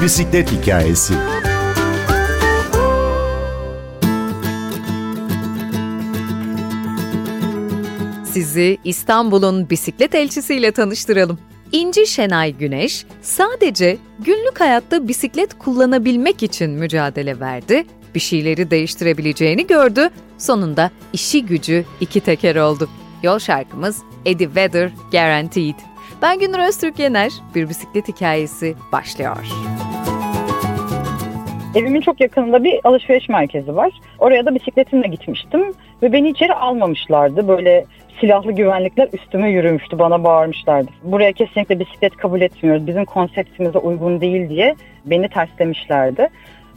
Bir bisiklet hikayesi. Sizi İstanbul'un bisiklet elçisiyle tanıştıralım. İnci Şenay Güneş sadece günlük hayatta bisiklet kullanabilmek için mücadele verdi, bir şeyleri değiştirebileceğini gördü, sonunda işi gücü iki teker oldu. Yol şarkımız Eddie Vedder Guaranteed. Ben Günnur Öztürk Yener, Bir Bisiklet Hikayesi başlıyor. Evimin çok yakınında bir alışveriş merkezi var. Oraya da bisikletimle gitmiştim ve beni içeri almamışlardı. Böyle silahlı güvenlikler üstüme yürümüştü, bana bağırmışlardı. Buraya kesinlikle bisiklet kabul etmiyoruz, bizim konseptimize uygun değil diye beni terslemişlerdi.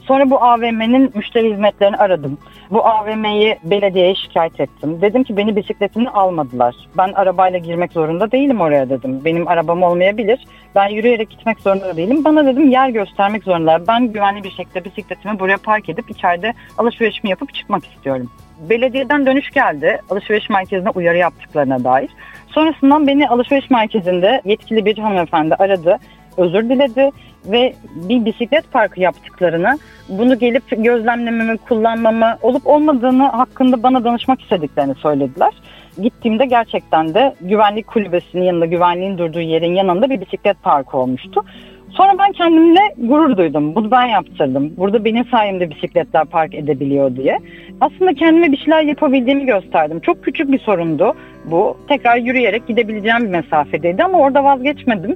Sonra bu AVM'nin müşteri hizmetlerini aradım. Bu AVM'yi belediyeye şikayet ettim. Dedim ki beni bisikletimle almadılar. Ben arabayla girmek zorunda değilim oraya dedim. Benim arabam olmayabilir. Ben yürüyerek gitmek zorunda değilim. Bana dedim yer göstermek zorundalar. Ben güvenli bir şekilde bisikletimi buraya park edip içeride alışverişimi yapıp çıkmak istiyorum. Belediyeden dönüş geldi. Alışveriş merkezine uyarı yaptıklarına dair. Sonrasından beni alışveriş merkezinde yetkili bir hanımefendi aradı. Özür diledi ve bir bisiklet parkı yaptıklarını, bunu gelip gözlemlememi, kullanmamı, olup olmadığını hakkında bana danışmak istediklerini söylediler. Gittiğimde gerçekten de güvenlik kulübesinin yanında, güvenliğin durduğu yerin yanında bir bisiklet parkı olmuştu. Sonra ben kendimle gurur duydum. Bunu ben yaptırdım. Burada benim sayemde bisikletler park edebiliyor diye. Aslında kendime bir şeyler yapabildiğimi gösterdim. Çok küçük bir sorundu bu. Tekrar yürüyerek gidebileceğim bir mesafedeydi ama orada vazgeçmedim.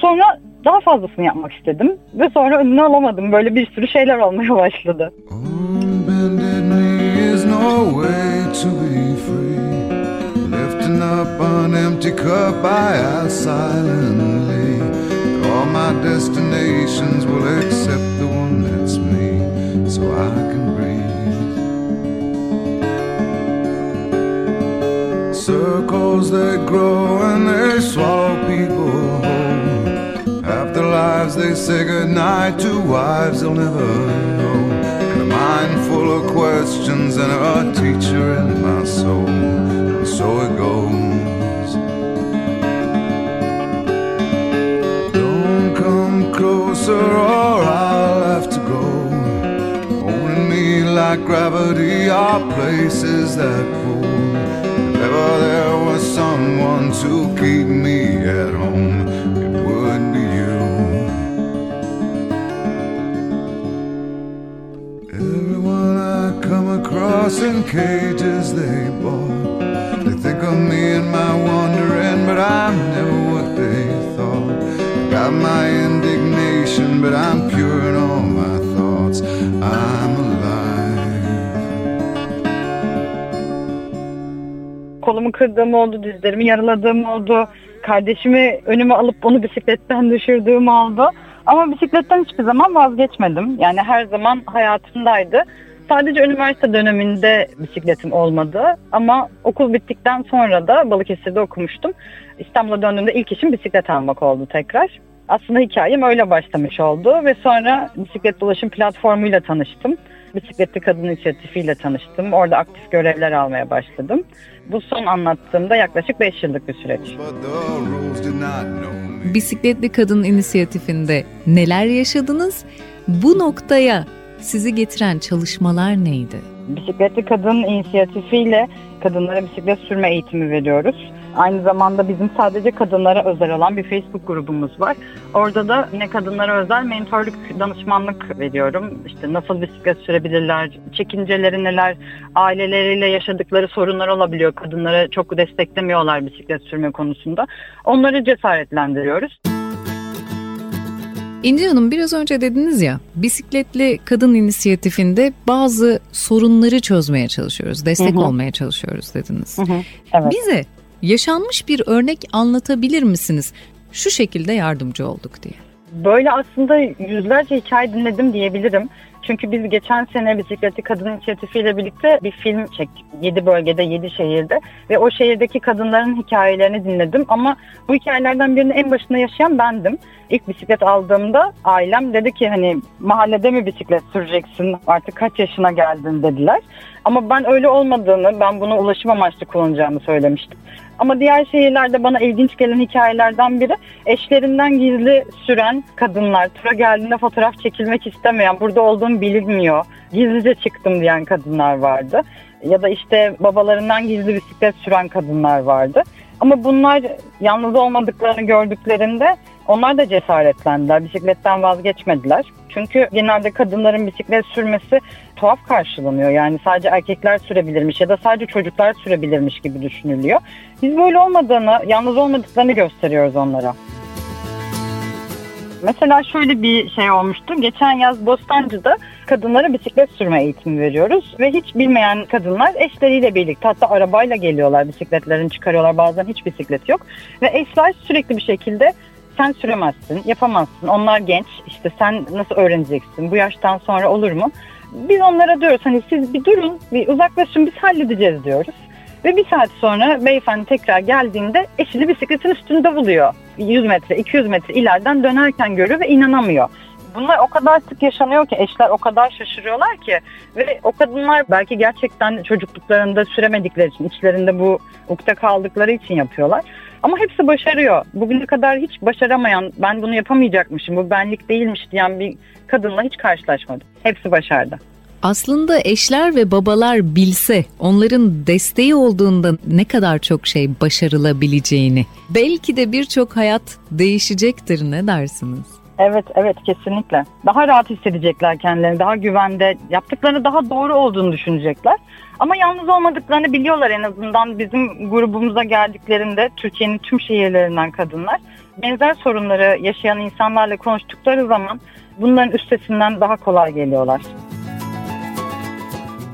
Sonra daha fazlasını yapmak istedim ve sonra önüne alamadım. Böyle bir sürü şeyler olmaya başladı. Circles that grow and they swallow people whole. After lives they say goodnight to wives they'll never know. And a mind full of questions and a teacher in my soul. And so it goes. Don't come closer or I'll have to go. Holding me like gravity are places that pull. If there was someone to keep me at home, it would be you. Everyone I come across in cages they bought. They think of me and my wandering, but I'm never what they thought. Got my indignation, but I'm pure in all my thoughts. I'm alive. Kolumu kırdığım oldu, dizlerimi yaraladığım oldu. Kardeşimi önüme alıp onu bisikletten düşürdüğüm oldu. Ama bisikletten hiçbir zaman vazgeçmedim. Yani her zaman hayatımdaydı. Sadece üniversite döneminde bisikletim olmadı. Ama okul bittikten sonra da Balıkesir'de okumuştum. İstanbul'a döndüğümde ilk işim bisiklet almak oldu tekrar. Aslında hikayem öyle başlamış oldu. Ve sonra bisikletli ulaşım platformuyla tanıştım. Bisikletli Kadın İnisiyatifiyle tanıştım. Orada aktif görevler almaya başladım. Bu son anlattığımda yaklaşık 5 yıllık bir süreç. Bisikletli Kadın İnisiyatifi'nde neler yaşadınız? Bu noktaya sizi getiren çalışmalar neydi? Bisikletli Kadın İnisiyatifiyle kadınlara bisiklet sürme eğitimi veriyoruz. Aynı zamanda bizim sadece kadınlara özel olan bir Facebook grubumuz var. Orada da yine kadınlara özel mentorluk, danışmanlık veriyorum. İşte nasıl bisiklet sürebilirler, çekinceleri neler, aileleriyle yaşadıkları sorunlar olabiliyor. Kadınlara çok desteklemiyorlar bisiklet sürme konusunda. Onları cesaretlendiriyoruz. İnci Hanım, biraz önce dediniz ya, Bisikletli Kadın İnisiyatifi'nde bazı sorunları çözmeye çalışıyoruz, destek olmaya çalışıyoruz dediniz. Evet. Bize yaşanmış bir örnek anlatabilir misiniz? Şu şekilde yardımcı olduk diye. Böyle aslında yüzlerce hikaye dinledim diyebilirim. Çünkü biz geçen sene Bisikletli Kadın İnisiyatifi ile birlikte bir film çektik. 7 bölgede, 7 şehirde ve o şehirdeki kadınların hikayelerini dinledim. Ama bu hikayelerden birinin en başında yaşayan bendim. İlk bisiklet aldığımda ailem dedi ki hani mahallede mi bisiklet süreceksin, artık kaç yaşına geldin dediler. Ama ben öyle olmadığını, ben bunu ulaşım amaçlı kullanacağımı söylemiştim. Ama diğer şehirlerde bana ilginç gelen hikayelerden biri eşlerinden gizli süren kadınlar, tura geldiğinde fotoğraf çekilmek istemeyen, burada olduğum bilinmiyor, gizlice çıktım diyen kadınlar vardı. Ya da işte babalarından gizli bisiklet süren kadınlar vardı. Ama bunlar yalnız olmadıklarını gördüklerinde onlar da cesaretlendiler, bisikletten vazgeçmediler. Çünkü genelde kadınların bisiklet sürmesi tuhaf karşılanıyor. Yani sadece erkekler sürebilirmiş ya da sadece çocuklar sürebilirmiş gibi düşünülüyor. Biz böyle olmadığını, yalnız olmadıklarını gösteriyoruz onlara. Mesela şöyle bir şey olmuştu. Geçen yaz Bostancı'da kadınlara bisiklet sürme eğitimi veriyoruz. Ve hiç bilmeyen kadınlar eşleriyle birlikte, hatta arabayla geliyorlar, bisikletlerini çıkarıyorlar. Bazen hiç bisiklet yok. Ve eşler sürekli bir şekilde sen süremezsin, yapamazsın, onlar genç, işte sen nasıl öğreneceksin, bu yaştan sonra olur mu? Biz onlara diyoruz hani siz bir durun, bir uzaklaşın, biz halledeceğiz diyoruz. Ve bir saat sonra beyefendi tekrar geldiğinde eşini bisikletin üstünde buluyor. 100 metre, 200 metre ileriden dönerken görüyor ve inanamıyor. Bunlar o kadar sık yaşanıyor ki eşler o kadar şaşırıyorlar ki ve o kadınlar belki gerçekten çocukluklarında süremedikleri için, içlerinde bu ukde kaldıkları için yapıyorlar. Ama hepsi başarıyor. Bugüne kadar hiç başaramayan, ben bunu yapamayacakmışım, bu benlik değilmiş diyen bir kadınla hiç karşılaşmadım. Hepsi başardı. Aslında eşler ve babalar bilse, onların desteği olduğunda ne kadar çok şey başarılabileceğini, belki de birçok hayat değişecektir, ne dersiniz? Evet, kesinlikle. Daha rahat hissedecekler kendilerini, daha güvende, yaptıklarını daha doğru olduğunu düşünecekler. Ama yalnız olmadıklarını biliyorlar en azından. Bizim grubumuza geldiklerinde Türkiye'nin tüm şehirlerinden kadınlar, benzer sorunları yaşayan insanlarla konuştukları zaman bunların üstesinden daha kolay geliyorlar.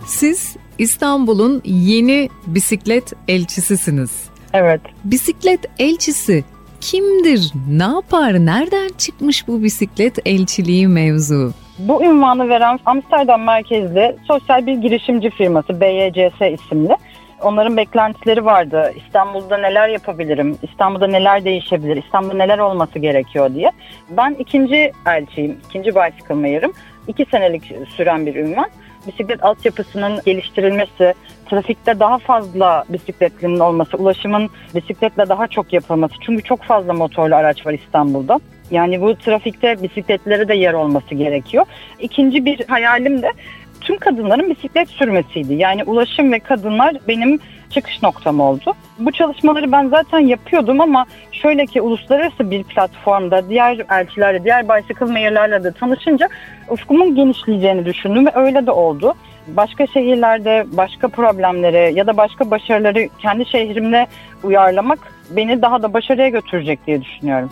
Siz İstanbul'un yeni bisiklet elçisisiniz. Evet. Bisiklet elçisi kimdir? Ne yapar? Nereden çıkmış bu bisiklet elçiliği mevzu? Bu ünvanı veren Amsterdam merkezli sosyal bir girişimci firması BYCS isimli. Onların beklentileri vardı. İstanbul'da neler yapabilirim? İstanbul'da neler değişebilir? İstanbul'da neler olması gerekiyor diye. Ben ikinci elçiyim. İkinci Bicycle Mayor'ım. 2 senelik süren bir ünvan. Bisiklet altyapısının geliştirilmesi, trafikte daha fazla bisikletlinin olması, ulaşımın bisikletle daha çok yapılması. Çünkü çok fazla motorlu araç var İstanbul'da. Yani bu trafikte bisikletlere de yer olması gerekiyor. İkinci bir hayalim de tüm kadınların bisiklet sürmesiydi. Yani ulaşım ve kadınlar benim çıkış noktam oldu. Bu çalışmaları ben zaten yapıyordum ama şöyle ki uluslararası bir platformda diğer elçilerle, diğer bicycle mayorlarla da tanışınca ufkumun genişleyeceğini düşündüm ve öyle de oldu. Başka şehirlerde başka problemleri ya da başka başarıları kendi şehrimle uyarlamak beni daha da başarıya götürecek diye düşünüyorum.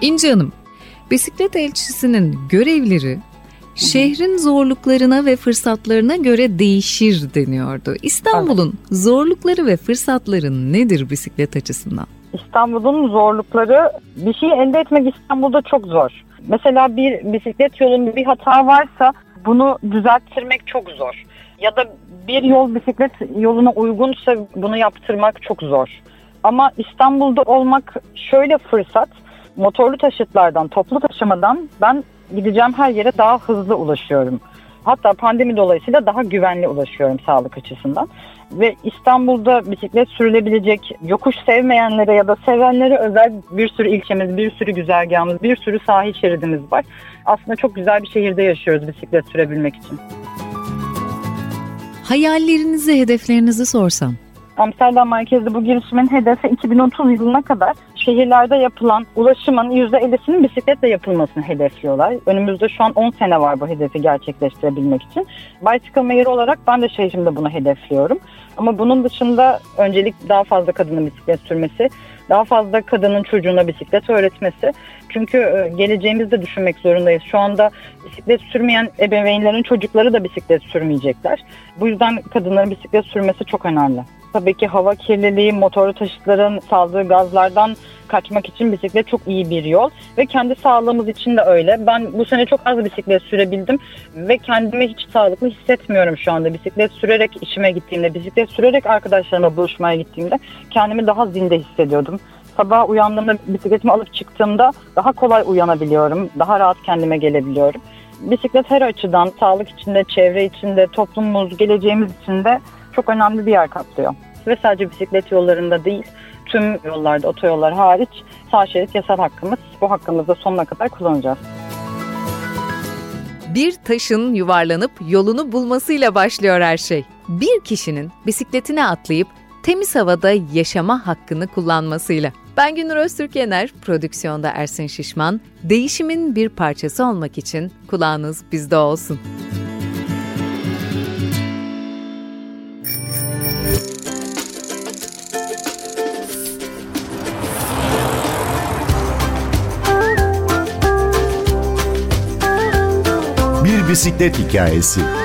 İnci Hanım, bisiklet elçisinin görevleri şehrin zorluklarına ve fırsatlarına göre değişir deniyordu. İstanbul'un zorlukları ve fırsatları nedir bisiklet açısından? İstanbul'un zorlukları, bir şeyi elde etmek İstanbul'da çok zor. Mesela bir bisiklet yolunda bir hata varsa bunu düzelttirmek çok zor. Ya da bir yol bisiklet yoluna uygunsa bunu yaptırmak çok zor. Ama İstanbul'da olmak şöyle fırsat, motorlu taşıtlardan, toplu taşımadan ben gideceğim her yere daha hızlı ulaşıyorum. Hatta pandemi dolayısıyla daha güvenli ulaşıyorum sağlık açısından. Ve İstanbul'da bisiklet sürülebilecek, yokuş sevmeyenlere ya da sevenlere özel bir sürü ilçemiz, bir sürü güzergahımız, bir sürü sahil şeridimiz var. Aslında çok güzel bir şehirde yaşıyoruz bisiklet sürebilmek için. Hayallerinizi, hedeflerinizi sorsam? Amsterdam merkezli bu girişimin hedefi 2030 yılına kadar şehirlerde yapılan ulaşımın %50'sinin bisikletle yapılmasını hedefliyorlar. Önümüzde şu an 10 sene var bu hedefi gerçekleştirebilmek için. Bicycle Mayor olarak ben de şehrimde bunu hedefliyorum. Ama bunun dışında öncelik daha fazla kadının bisiklet sürmesi, daha fazla kadının çocuğuna bisiklet öğretmesi. Çünkü geleceğimizi de düşünmek zorundayız. Şu anda bisiklet sürmeyen ebeveynlerin çocukları da bisiklet sürmeyecekler. Bu yüzden kadınların bisiklet sürmesi çok önemli. Tabii ki hava kirliliği, motorlu taşıtların saldığı gazlardan kaçmak için bisiklet çok iyi bir yol ve kendi sağlığımız için de öyle. Ben bu sene çok az bisiklet sürebildim ve kendimi hiç sağlıklı hissetmiyorum şu anda. Bisiklet sürerek işime gittiğimde, bisiklet sürerek arkadaşlarımla buluşmaya gittiğimde kendimi daha zinde hissediyordum. Sabah uyandığımda bisikletimi alıp çıktığımda daha kolay uyanabiliyorum, daha rahat kendime gelebiliyorum. Bisiklet her açıdan, sağlık içinde, çevre içinde, toplumumuz, geleceğimiz içinde çok önemli bir yer kaplıyor. Ve sadece bisiklet yollarında değil, tüm yollarda, otoyollar hariç sağ şerit yasal hakkımız. Bu hakkımızı da sonuna kadar kullanacağız. Bir taşın yuvarlanıp yolunu bulmasıyla başlıyor her şey. Bir kişinin bisikletine atlayıp temiz havada yaşama hakkını kullanmasıyla. Ben Günnur Öztürk Yener, prodüksiyonda Ersin Şişman. Değişimin bir parçası olmak için kulağınız bizde olsun. Bir bisiklet hikayesi.